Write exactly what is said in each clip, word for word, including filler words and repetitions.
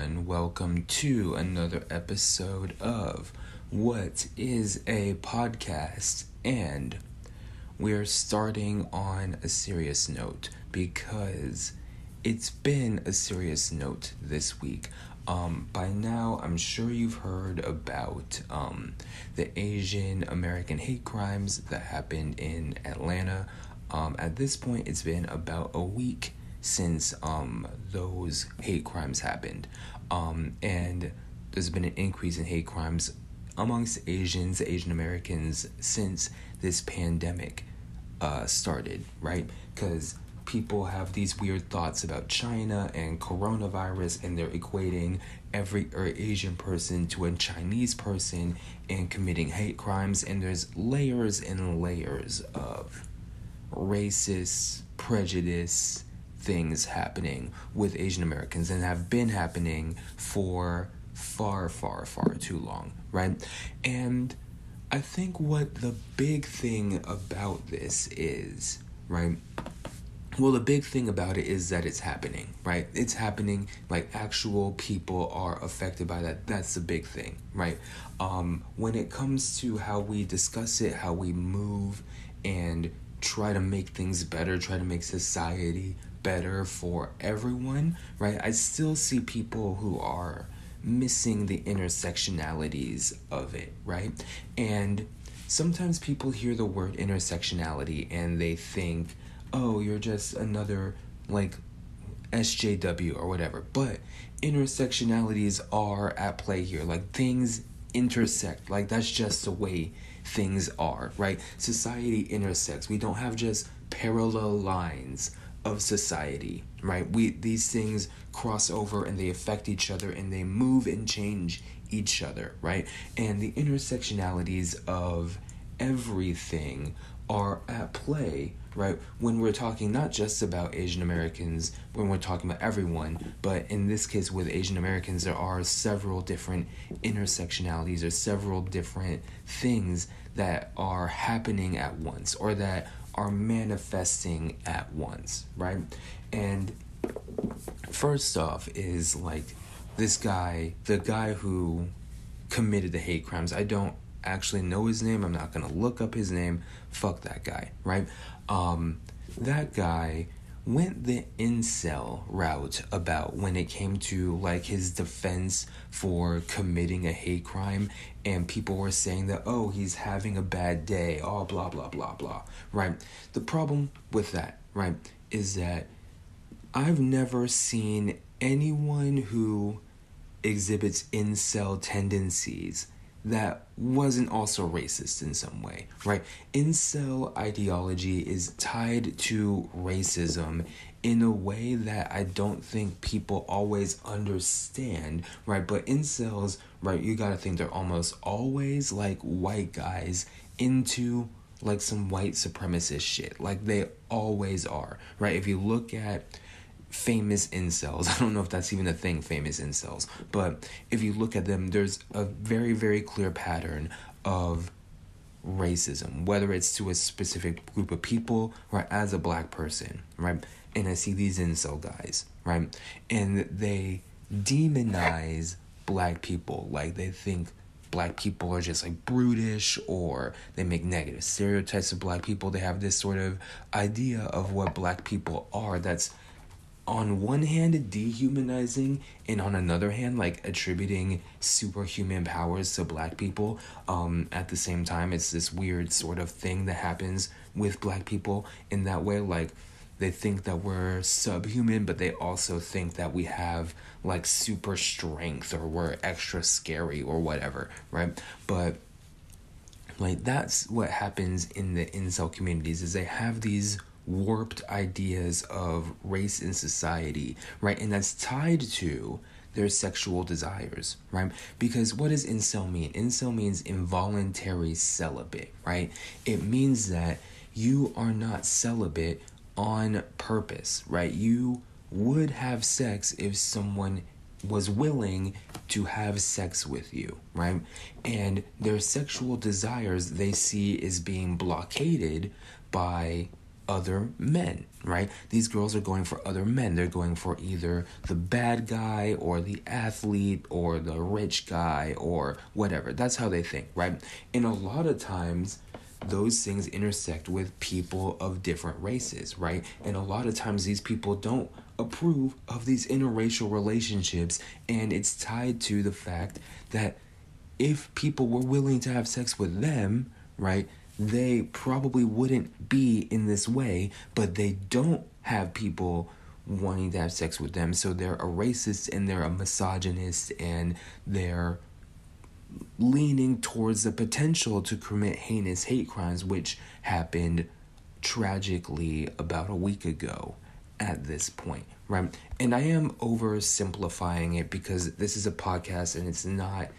everyone, welcome to another episode of What is a Podcast? And we're starting on a serious note because it's been a serious note this week. Um, by now, I'm sure you've heard about um, the Asian American hate crimes that happened in Atlanta. Um, at this point, it's been about a week since um, those hate crimes happened. Um, and there's been an increase in hate crimes amongst Asians, Asian Americans, since this pandemic uh, started, right? Because people have these weird thoughts about China and coronavirus, and they're equating every or Asian person to a Chinese person and committing hate crimes. And there's layers and layers of racist, prejudice things happening with Asian Americans, and have been happening for far, far, far too long, right? And I think what the big thing about this is, right? Well, the big thing about it is that it's happening, right? It's happening, like, actual people are affected by that. That's the big thing, right? Um, when it comes to how we discuss it, how we move and try to make things better, try to make society better for everyone, right? I still see people who are missing the intersectionalities of it, right? And sometimes people hear the word intersectionality and they think, oh, you're just another, like, S J W or whatever. But intersectionalities are at play here. Like, things intersect. Like, that's just the way things are, right? Society intersects. We don't have just parallel lines of society, right? We these things cross over and they affect each other and they move and change each other, right? And the intersectionalities of everything are at play, right? When we're talking not just about Asian Americans, when we're talking about everyone, but in this case with Asian Americans, there are several different intersectionalities or several different things that are happening at once or that are manifesting at once, right? And first off is, like, this guy, the guy who committed the hate crimes. I don't actually know his name. I'm not going to look up his name. Fuck that guy, right? Um, that guy went the incel route about when it came to, like, his defense for committing a hate crime, and people were saying that, oh, he's having a bad day, oh, blah, blah, blah, blah, right? The problem with that, right, is that I've never seen anyone who exhibits incel tendencies that wasn't also racist in some way, right? Incel ideology is tied to racism in a way that I don't think people always understand, right? But incels, right, you gotta think they're almost always, like, white guys into, like, some white supremacist shit. Like, they always are, right? If you look at famous incels, I don't know if that's even a thing, famous incels, but if you look at them, there's a very, very clear pattern of racism, whether it's to a specific group of people, right, as a black person, right? And I see these incel guys, right? And they demonize black people. Like, they think black people are just, like, brutish, or they make negative stereotypes of black people. They have this sort of idea of what black people are that's, on one hand, dehumanizing, and on another hand, like, attributing superhuman powers to black people. Um, at the same time, it's this weird sort of thing that happens with black people in that way. Like, they think that we're subhuman, but they also think that we have, like, super strength, or we're extra scary or whatever, right? But, like, that's what happens in the incel communities, is they have these warped ideas of race in society, right? And that's tied to their sexual desires, right? Because what does incel mean? Incel means involuntary celibate, right? It means that you are not celibate on purpose, right? You would have sex if someone was willing to have sex with you, right? And their sexual desires they see is being blockaded by other men, right? These girls are going for other men. They're going for either the bad guy or the athlete or the rich guy or whatever. That's how they think, right? And a lot of times, those things intersect with people of different races, right? And a lot of times these people don't approve of these interracial relationships, and it's tied to the fact that if people were willing to have sex with them, right, they probably wouldn't be in this way, but they don't have people wanting to have sex with them, so they're a racist and they're a misogynist and they're leaning towards the potential to commit heinous hate crimes, which happened tragically about a week ago at this point, right? And I am oversimplifying it because this is a podcast and it's not,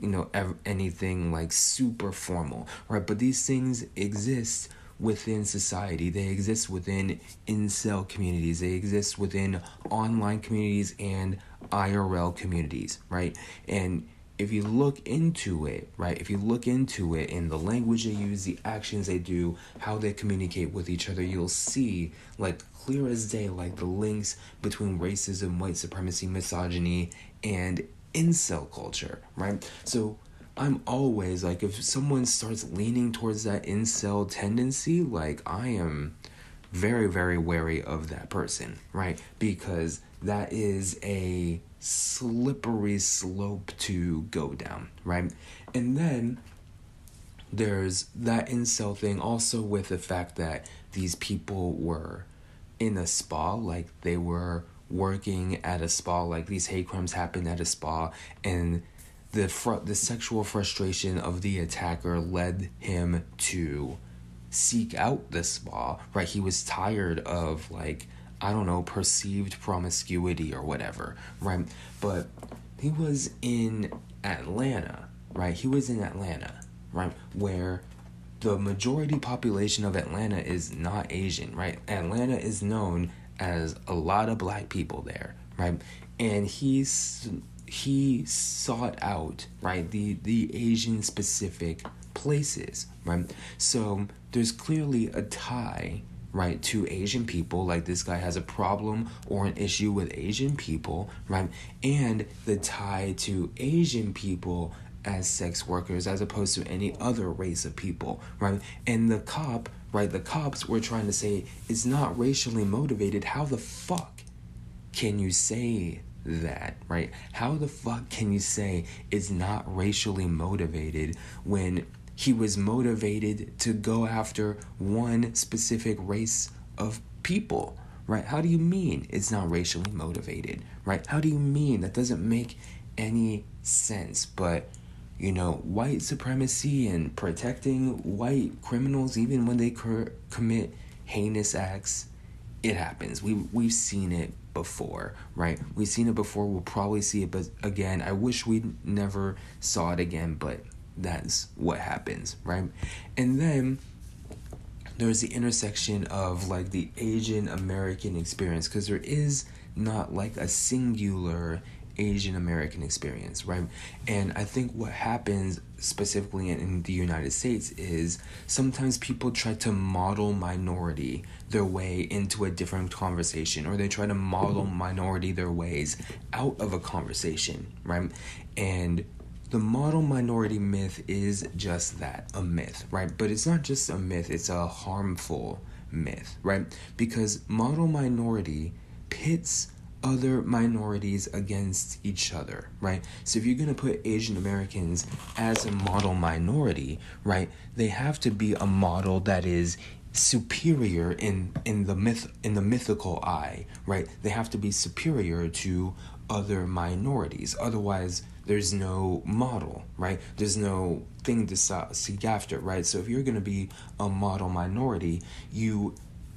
you know, ev- anything like super formal, right? But these things exist within society. They exist within incel communities. They exist within online communities and I R L communities, right? And if you look into it, right, if you look into it in the language they use, the actions they do, how they communicate with each other, you'll see, like, clear as day, like, the links between racism, white supremacy, misogyny, and incel culture, right? So I'm always, like, if someone starts leaning towards that incel tendency, like, I am very, very wary of that person, right? Because that is a slippery slope to go down, right? And then there's that incel thing also with the fact that these people were in a spa, like they were working at a spa, like these hate crimes happened at a spa, and the fr- the sexual frustration of the attacker led him to seek out the spa, right? He was tired of, like, I don't know, perceived promiscuity or whatever, right? But he was in Atlanta, right? He was in Atlanta, right? Where the majority population of Atlanta is not Asian, right? Atlanta is known as a lot of black people there, right? And he's he sought out, right, the, the Asian-specific places, right? So there's clearly a tie, right, to Asian people. Like, this guy has a problem or an issue with Asian people, right? And the tie to Asian people as sex workers as opposed to any other race of people, right? And the cop, right, the cops were trying to say it's not racially motivated. How the fuck can you say that, right? How the fuck can you say it's not racially motivated when he was motivated to go after one specific race of people, right? How do you mean it's not racially motivated, right? How do you mean? That doesn't make any sense. But, you know, white supremacy and protecting white criminals, even when they cur- commit heinous acts, it happens. We, we've seen it before, right? We've seen it before. We'll probably see it but again. I wish we never saw it again, but that's what happens, right? And then there's the intersection of, like, the Asian American experience, because there is not, like, a singular Asian American experience, right? And I think what happens specifically in, in the United States is sometimes people try to model minority their way into a different conversation, or they try to model minority their ways out of a conversation, right? And the model minority myth is just that, a myth, right? But it's not just a myth, it's a harmful myth, right? Because model minority pits other minorities against each other, right? So if you're going to put Asian Americans as a model minority, right, they have to be a model that is superior in, in the myth, in the mythical eye, right? They have to be superior to other minorities. Otherwise, there's no model, right? There's no thing to seek after, right? So if you're going to be a model minority, you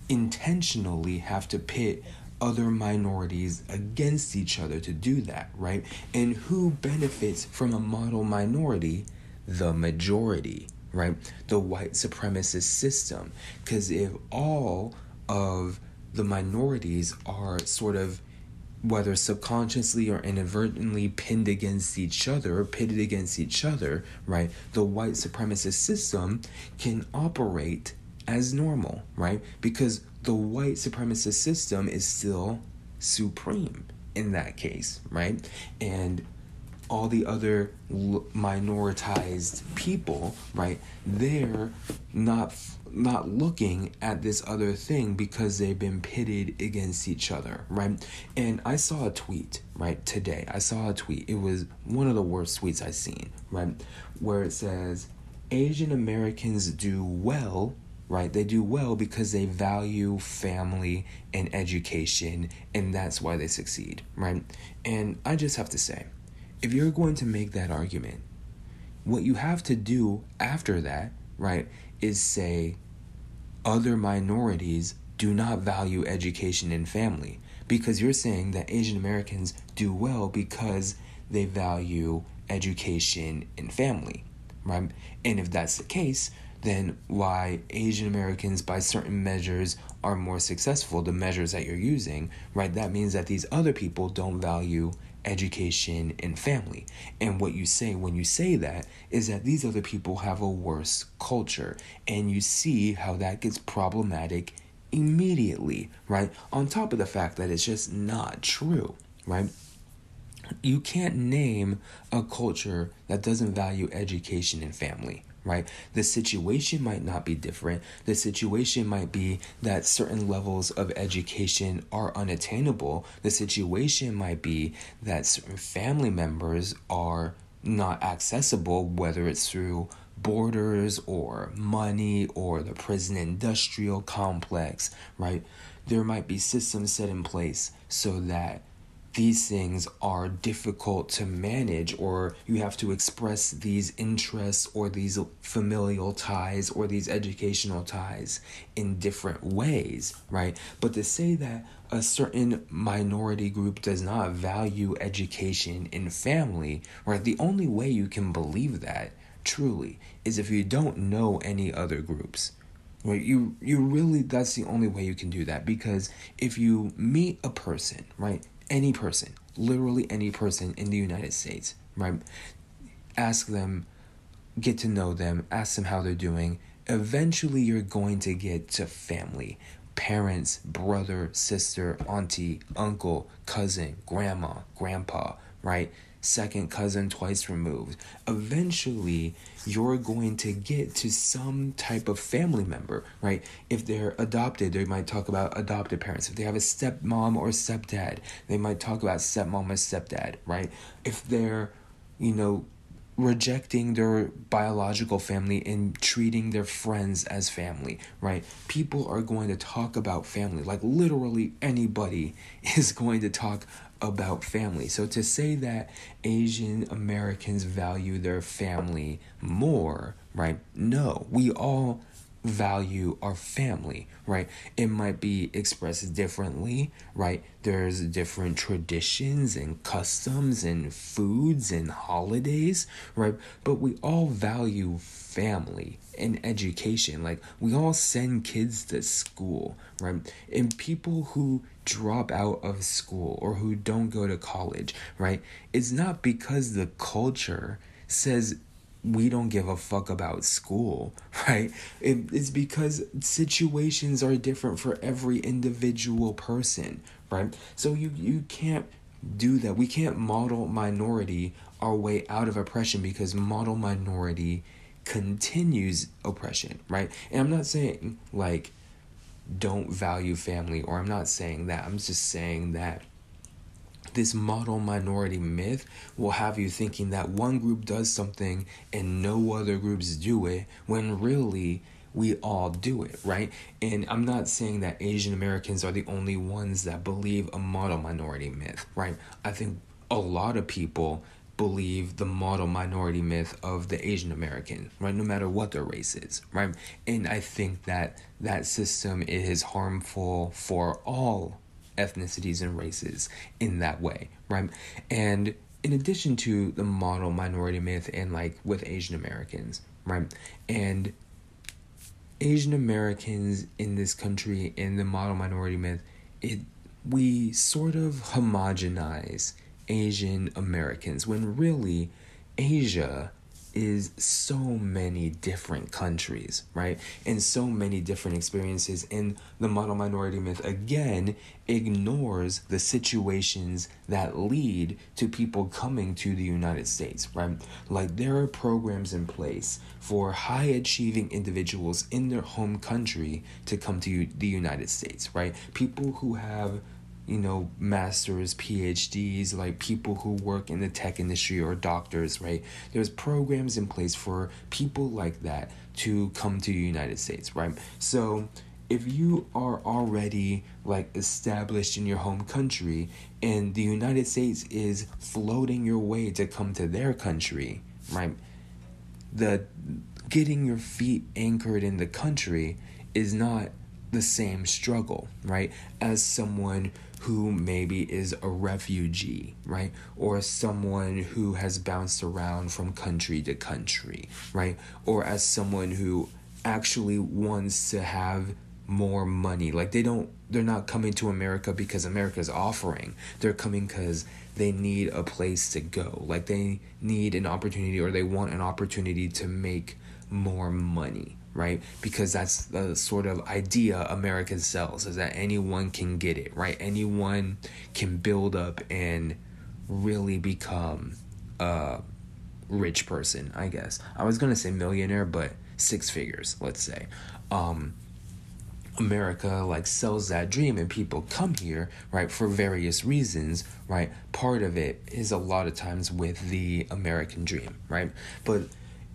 intentionally have to pit other minorities against each other to do that, right? And who benefits from a model minority? The majority, right? The white supremacist system. Because if all of the minorities are sort of, whether subconsciously or inadvertently, pinned against each other, or pitted against each other, right, the white supremacist system can operate as normal, right? Because the white supremacist system is still supreme in that case, right? And all the other minoritized people, right, they're not not looking at this other thing because they've been pitted against each other, right? And I saw a tweet, right, today. I saw a tweet. It was one of the worst tweets I've seen, right, where it says, Asian Americans do well, right? They do well because they value family and education, and that's why they succeed, right? And I just have to say, if you're going to make that argument, what you have to do after that, right, is say other minorities do not value education and family, because you're saying that Asian Americans do well because they value education and family, right? And if that's the case, then why Asian Americans by certain measures are more successful, the measures that you're using, right? That means that these other people don't value education and family. And what you say when you say that is that these other people have a worse culture, and you see how that gets problematic immediately, right? On top of the fact that it's just not true, right? You can't name a culture that doesn't value education and family, right? The situation might not be different. The situation might be that certain levels of education are unattainable. The situation might be that certain family members are not accessible, whether it's through borders or money or the prison industrial complex, right? There might be systems set in place so that these things are difficult to manage, or you have to express these interests or these familial ties or these educational ties in different ways, right? But to say that a certain minority group does not value education and family, right? The only way you can believe that truly is if you don't know any other groups. Right, you you really, that's the only way you can do that, because if you meet a person, right, any person, literally any person in the United States, right, ask them, get to know them, ask them how they're doing, eventually you're going to get to family, parents, brother, sister, auntie, uncle, cousin, grandma, grandpa, right, second cousin twice removed. Eventually, you're going to get to some type of family member, right? If they're adopted, they might talk about adopted parents. If they have a stepmom or stepdad, they might talk about stepmom or stepdad, right? If they're, you know, rejecting their biological family and treating their friends as family, right? People are going to talk about family. Like, literally anybody is going to talk about family. So to say that Asian Americans value their family more, right? No, we all value our family, right? It might be expressed differently, right? There's different traditions and customs and foods and holidays, right? But we all value family and education. Like, we all send kids to school, right? And people who drop out of school or who don't go to college, right? It's not because the culture says we don't give a fuck about school, right? It, it's because situations are different for every individual person, right? So you, you can't do that. We can't model minority our way out of oppression, because model minority continues oppression, right? And I'm not saying, like, don't value family, or I'm not saying that. I'm just saying that this model minority myth will have you thinking that one group does something and no other groups do it, when really we all do it, right? And I'm not saying that Asian Americans are the only ones that believe a model minority myth, right? I think a lot of people believe the model minority myth of the Asian American, right? No matter what their race is, right? And I think that that system is harmful for all ethnicities and races in that way, right? And in addition to the model minority myth and, like, with Asian Americans, right? And Asian Americans in this country, in the model minority myth, it we sort of homogenize Asian Americans, when really Asia is so many different countries, right? And so many different experiences. And the model minority myth, again, ignores the situations that lead to people coming to the United States, right? Like, there are programs in place for high-achieving individuals in their home country to come to the United States, right? People who have, you know, masters, P H Ds, like people who work in the tech industry or doctors, right? There's programs in place for people like that to come to the United States, right? So if you are already like established in your home country and the United States is floating your way to come to their country, right? The getting your feet anchored in the country is not the same struggle, right? As someone who maybe is a refugee, right? Or someone who has bounced around from country to country, right? Or as someone who actually wants to have more money. Like, they don't, they're not coming to America because America's offering. They're coming because they need a place to go. Like, they need an opportunity, or they want an opportunity to make more money, right? Because that's the sort of idea America sells, is that anyone can get it, right? Anyone can build up and really become a rich person, I guess. I was going to say millionaire, but six figures, let's say. Um, America, like, sells that dream, and people come here, right, for various reasons, right? Part of it is a lot of times with the American dream, right? But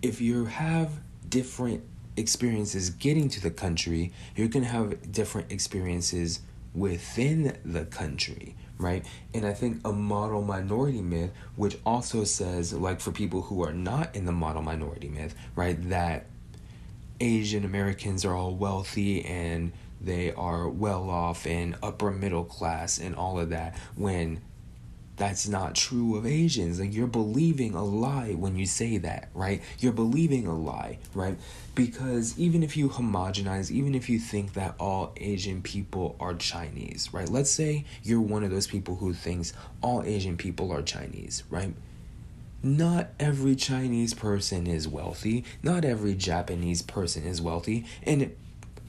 if you have different experiences getting to the country, you can have different experiences within the country, right? And I think a model minority myth, which also says, like, for people who are not in the model minority myth, right, that Asian Americans are all wealthy and they are well off and upper middle class and all of that, when that's not true of Asians. Like, you're believing a lie when you say that, right? You're believing a lie, right? Because even if you homogenize, even if you think that all Asian people are Chinese, right? Let's say you're one of those people who thinks all Asian people are Chinese, right? Not every Chinese person is wealthy. Not every Japanese person is wealthy. And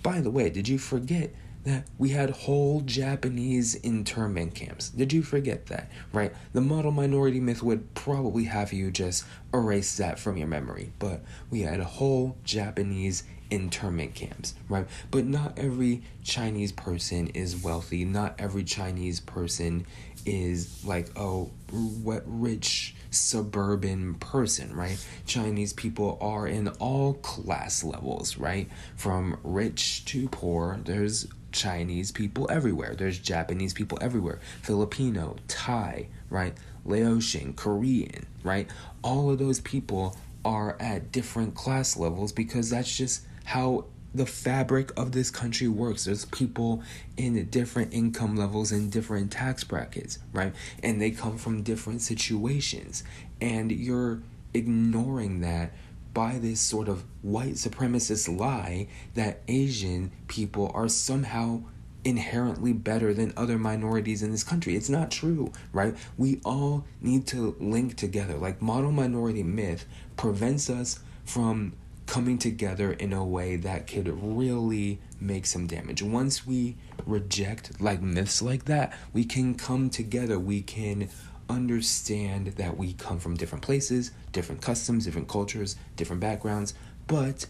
by the way, did you forget that we had whole Japanese internment camps? Did you forget that, right? The model minority myth would probably have you just erase that from your memory, but we had whole Japanese internment camps, right? But not every Chinese person is wealthy. Not every Chinese person is like, oh, what rich suburban person, right? Chinese people are in all class levels, right? From rich to poor, there's Chinese people everywhere. There's Japanese people everywhere. Filipino, Thai, right? Laotian, Korean, right? All of those people are at different class levels because that's just how the fabric of this country works. There's people in different income levels and different tax brackets, right? And they come from different situations. And you're ignoring that by this sort of white supremacist lie that Asian people are somehow inherently better than other minorities in this country. It's not true, right? We all need to link together. Like, model minority myth prevents us from coming together in a way that could really make some damage. Once we reject like myths like that, we can come together. We can understand that we come from different places, different customs, different cultures, different backgrounds, but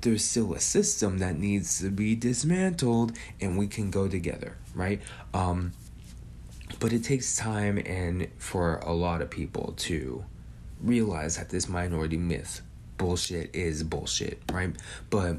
there's still a system that needs to be dismantled, and we can go together, right? Um, but it takes time and for a lot of people to realize that this minority myth bullshit is bullshit, right? But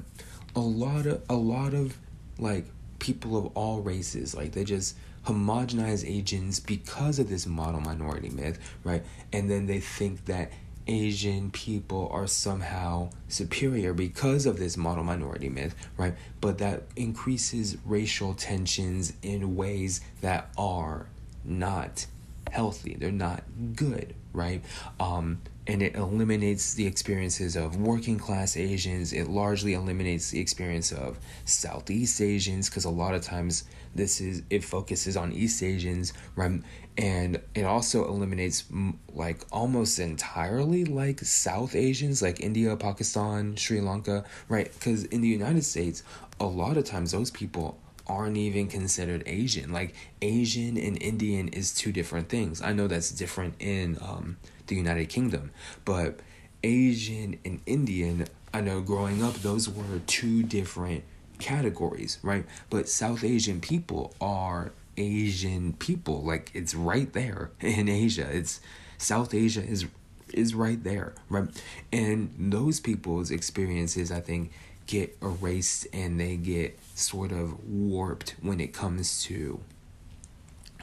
a lot of, a lot of like people of all races, like, they just homogenize Asians because of this model minority myth, right? And then they think that Asian people are somehow superior because of this model minority myth, right? But that increases racial tensions in ways that are not healthy. They're not good, right? Um, and it eliminates the experiences of working class Asians. It largely eliminates the experience of Southeast Asians, because a lot of times this is it focuses on East Asians, right? And it also eliminates like almost entirely like South Asians, like India, Pakistan, Sri Lanka, right? Because in the United States, a lot of times those people aren't even considered Asian. Like Asian and Indian is two different things. I know that's different in um the United Kingdom, but Asian and Indian, I know growing up those were two different categories, right? But South Asian people are Asian people. Like it's right there in Asia. It's South Asia is is right there, right? And those people's experiences, I think, get erased and they get sort of warped when it comes to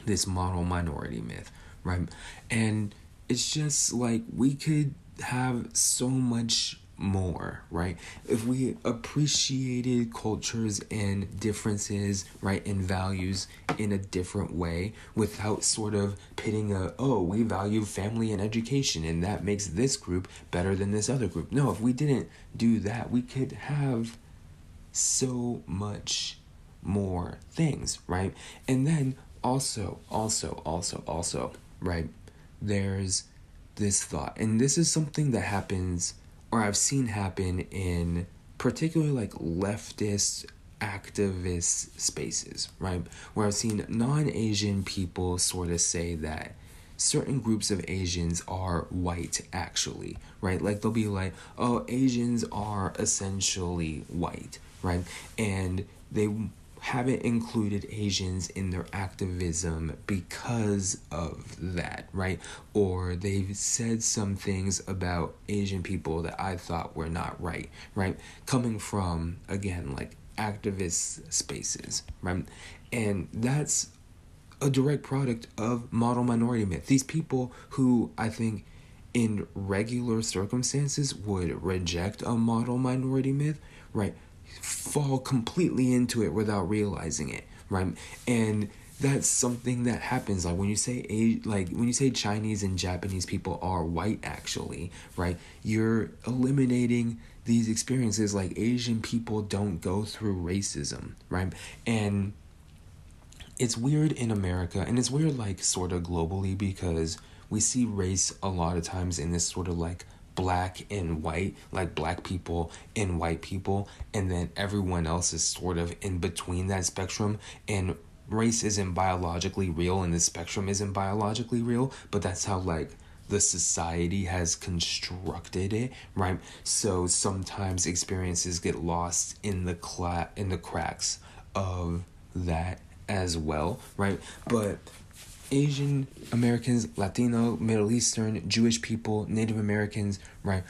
this model minority myth, right? And it's just like we could have so much more, right? If we appreciated cultures and differences, right, and values in a different way without sort of pitting a, oh, we value family and education and that makes this group better than this other group. No, if we didn't do that, we could have so much more things, right? And then also, also, also, also, right, there's this thought, and this is something that happens, or I've seen happen in particularly like leftist activist spaces, right? Where I've seen non-Asian people sort of say that certain groups of Asians are white actually, right? Like they'll be like, oh, Asians are essentially white, right? And they haven't included Asians in their activism because of that, right? Or they've said some things about Asian people that I thought were not right, right? Coming from, again, like activist spaces, right? And that's a direct product of model minority myth. These people who I think in regular circumstances would reject a model minority myth, right, fall completely into it without realizing it, right? And that's something that happens. Like when you say like when you say Chinese and Japanese people are white actually, right, you're eliminating these experiences. Like Asian people don't go through racism, right? And it's weird in America, and it's weird like sort of globally, because we see race a lot of times in this sort of like black and white, like black people and white people, and then everyone else is sort of in between that spectrum. And race isn't biologically real and the spectrum isn't biologically real, but that's how like the society has constructed it, right? So sometimes experiences get lost in the cla- in the cracks of that as well, right? But Asian Americans, Latino, Middle Eastern, Jewish people, Native Americans, right?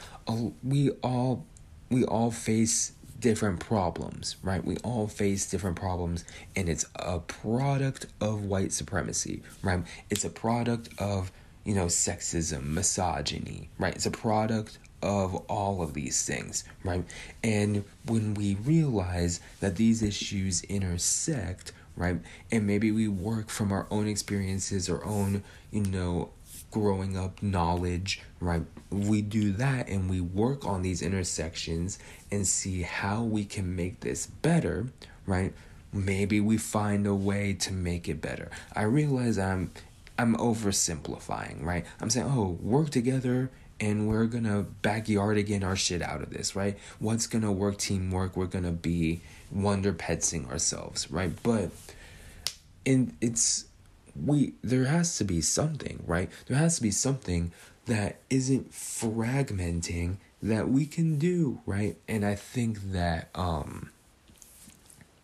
We all, we all face different problems, right? We all face different problems, and it's a product of white supremacy, right? It's a product of, you know, sexism, misogyny, right? It's a product of all of these things, right? And when we realize that these issues intersect, right, and maybe we work from our own experiences, our own, you know, growing up knowledge, right, we do that and we work on these intersections and see how we can make this better, right? Maybe we find a way to make it better. I realize I'm I'm oversimplifying, right? I'm saying, oh, work together and we're gonna backyard again our shit out of this, right? What's gonna work? Teamwork. We're gonna be wonder petsing ourselves, right? But and it's we there has to be something, right? There has to be something that isn't fragmenting that we can do, right? And I think that um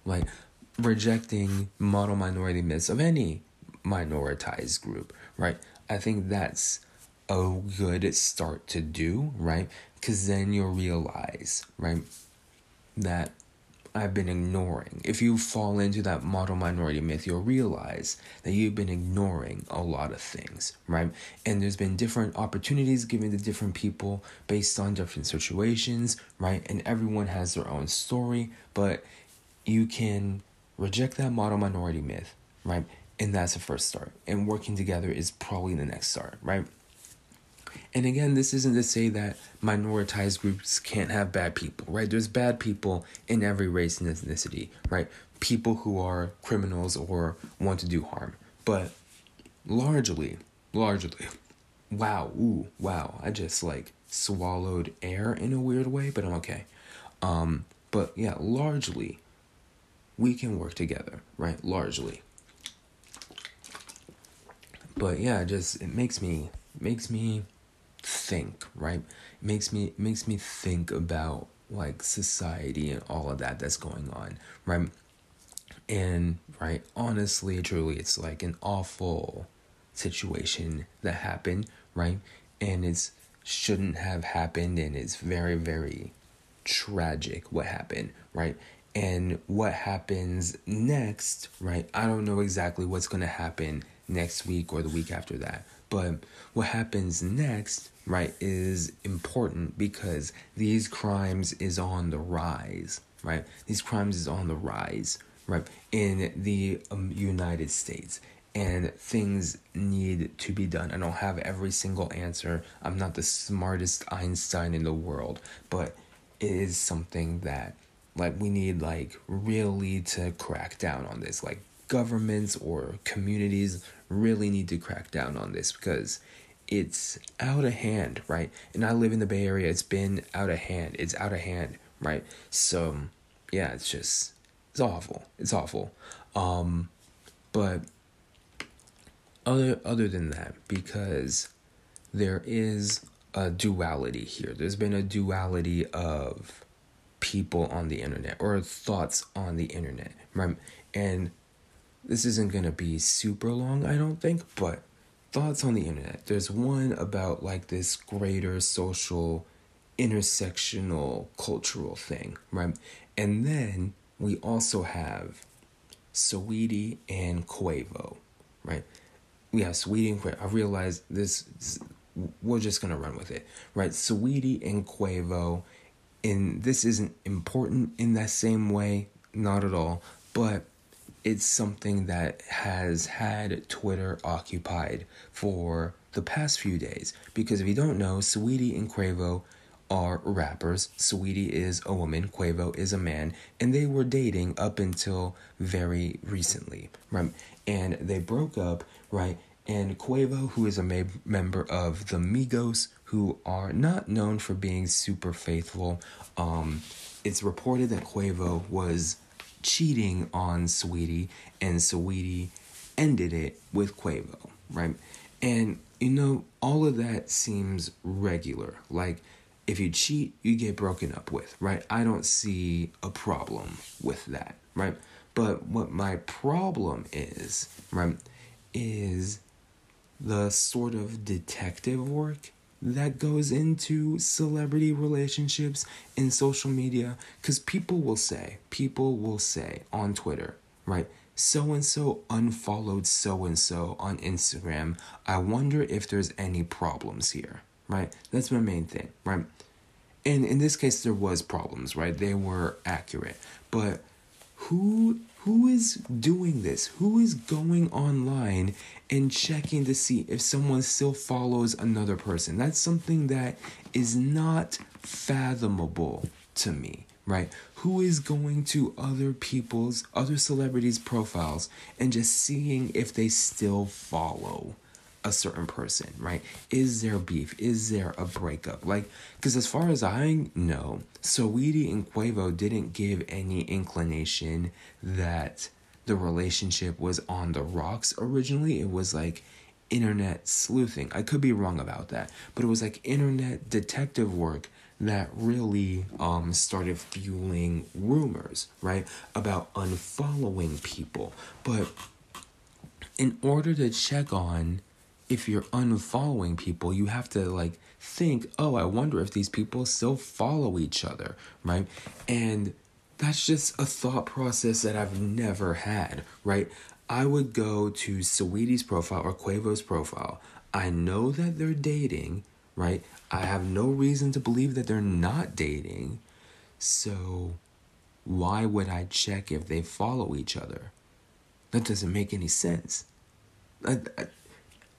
like rejecting model minority myths of any minoritized group, right? I think that's a good start to do, right? Because then you'll realize, right, that I've been ignoring. If you fall into that model minority myth, you'll realize that you've been ignoring a lot of things, right? And there's been different opportunities given to different people based on different situations, right? And everyone has their own story, but you can reject that model minority myth, right? And that's the first start. And working together is probably the next start, right? And again, this isn't to say that minoritized groups can't have bad people, right? There's bad people in every race and ethnicity, right? People who are criminals or want to do harm. But largely, largely, wow, ooh, wow, I just like swallowed air in a weird way, but I'm okay. Um, but yeah, largely, we can work together, right? Largely. But yeah, just, it makes me, makes me think, right? It makes me, makes me think about like society and all of that that's going on, right? And right, honestly, truly, it's like an awful situation that happened, right? And it's shouldn't have happened, and it's very, very tragic what happened, right? And what happens next, right? I don't know exactly what's going to happen next week or the week after that. But what happens next, right, is important because these crimes is on the rise, right? These crimes is on the rise, right, in the um, United States. And things need to be done. I don't have every single answer. I'm not the smartest Einstein in the world. But it is something that, like, we need, like, really to crack down on this. Like, governments or communities really need to crack down on this because it's out of hand, right? And I live in the Bay Area. It's been out of hand. It's out of hand, right? So, yeah, it's just, it's awful. It's awful. Um, but other other than that, because there is a duality here. There's been a duality of people on the internet or thoughts on the internet, right? And this isn't going to be super long, I don't think, but thoughts on the internet. There's one about like this greater social intersectional cultural thing, right? And then we also have Saweetie and Quavo, right? We have Saweetie and Quavo. I realize this, this we're just going to run with it, right? Saweetie and Quavo, and this isn't important in that same way, not at all, but it's something that has had Twitter occupied for the past few days. Because if you don't know, Saweetie and Quavo are rappers. Saweetie is a woman, Quavo is a man, and they were dating up until very recently, right? And they broke up, right? And Quavo, who is a ma- member of the Migos, who are not known for being super faithful, um, it's reported that Quavo was cheating on Saweetie, and Saweetie ended it with Quavo, right? And, you know, all of that seems regular. Like, if you cheat, you get broken up with, right? I don't see a problem with that, right? But what my problem is, right, is the sort of detective work that goes into celebrity relationships in social media. Because people will say, people will say on Twitter, right, so-and-so unfollowed so-and-so on Instagram. I wonder if there's any problems here, right? That's my main thing, right? And in this case, there was problems, right? They were accurate. But who who is doing this? Who is going online and checking to see if someone still follows another person? That's something that is not fathomable to me, right? Who is going to other people's, other celebrities' profiles and just seeing if they still follow a certain person, right? Is there beef? Is there a breakup? Like, because as far as I know, Saweetie and Quavo didn't give any inclination that the relationship was on the rocks originally. It was like internet sleuthing. I could be wrong about that, but it was like internet detective work that really um started fueling rumors, right, about unfollowing people. But in order to check on if you're unfollowing people, you have to like think, oh, I wonder if these people still follow each other, right? And that's just a thought process that I've never had, right? I would go to Saweetie's profile or Quavo's profile. I know that they're dating, right? I have no reason to believe that they're not dating. So why would I check if they follow each other? That doesn't make any sense. I, I,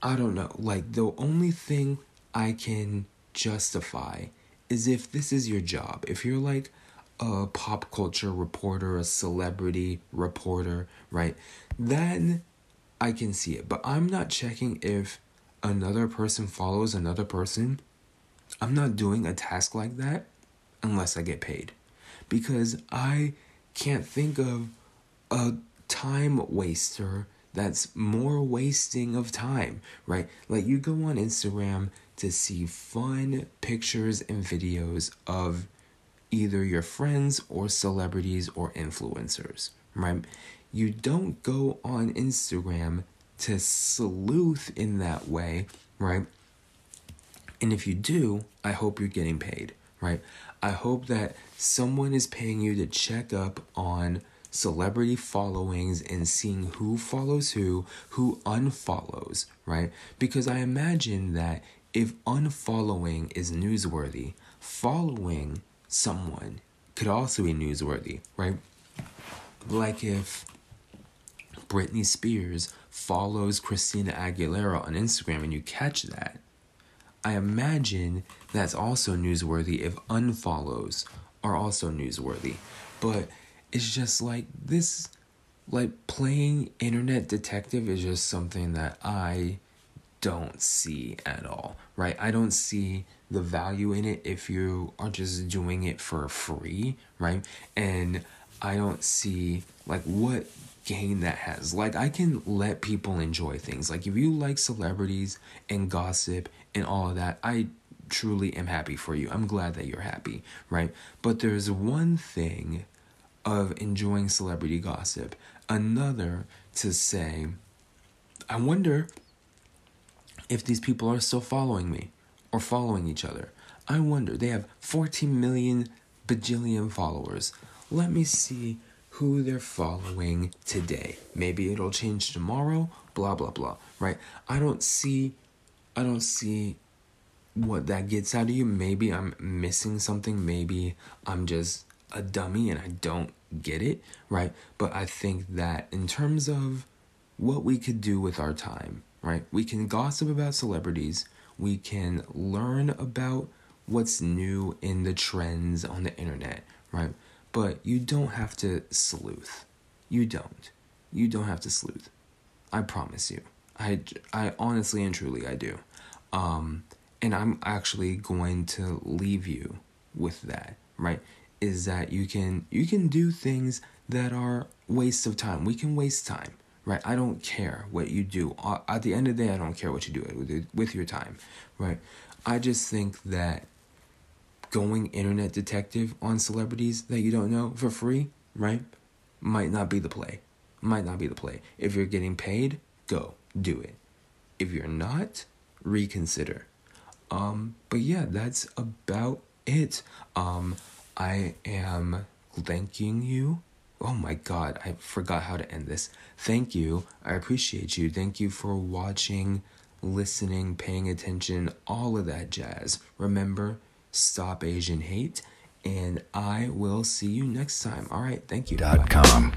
I don't know. Like, the only thing I can justify is if this is your job. If you're like a pop culture reporter, a celebrity reporter, right? Then I can see it. But I'm not checking if another person follows another person. I'm not doing a task like that unless I get paid. Because I can't think of a time waster that's more wasting of time, right? Like, you go on Instagram to see fun pictures and videos of either your friends or celebrities or influencers, right? You don't go on Instagram to sleuth in that way, right? And if you do, I hope you're getting paid, right? I hope that someone is paying you to check up on celebrity followings and seeing who follows who, who unfollows, right? Because I imagine that if unfollowing is newsworthy, following someone could also be newsworthy, right? Like if Britney Spears follows Christina Aguilera on Instagram and you catch that, I imagine that's also newsworthy if unfollows are also newsworthy. But it's just like this, like playing internet detective is just something that I don't see at all, right? I don't see the value in it if you are just doing it for free, right? And I don't see like what gain that has. Like, I can let people enjoy things. Like, if you like celebrities and gossip and all of that, I truly am happy for you. I'm glad that you're happy, right? But there's one thing of enjoying celebrity gossip, another to say, I wonder if these people are still following me or following each other. I wonder, they have fourteen million bajillion followers. Let me see who they're following today. Maybe it'll change tomorrow, blah, blah, blah, right? I don't see, I don't see what that gets out of you. Maybe I'm missing something. Maybe I'm just a dummy and I don't get it, right? But I think that in terms of what we could do with our time, right? We can gossip about celebrities. We can learn about what's new in the trends on the internet, right? But you don't have to sleuth. You don't. You don't have to sleuth. I promise you. I, I honestly and truly, I do. Um, and I'm actually going to leave you with that, right? Is that you can you can do things that are waste of time. We can waste time, right? I don't care what you do. At the end of the day, I don't care what you do with your time, right? I just think that going internet detective on celebrities that you don't know for free, right, might not be the play. Might not be the play. If you're getting paid, go do it. If you're not, reconsider. Um, but yeah, that's about it. Um, I am thanking you. Oh my God, I forgot how to end this. Thank you. I appreciate you. Thank you for watching, listening, paying attention, all of that jazz. Remember, Stop Asian Hate, and I will see you next time. All right, thank you. Dot com.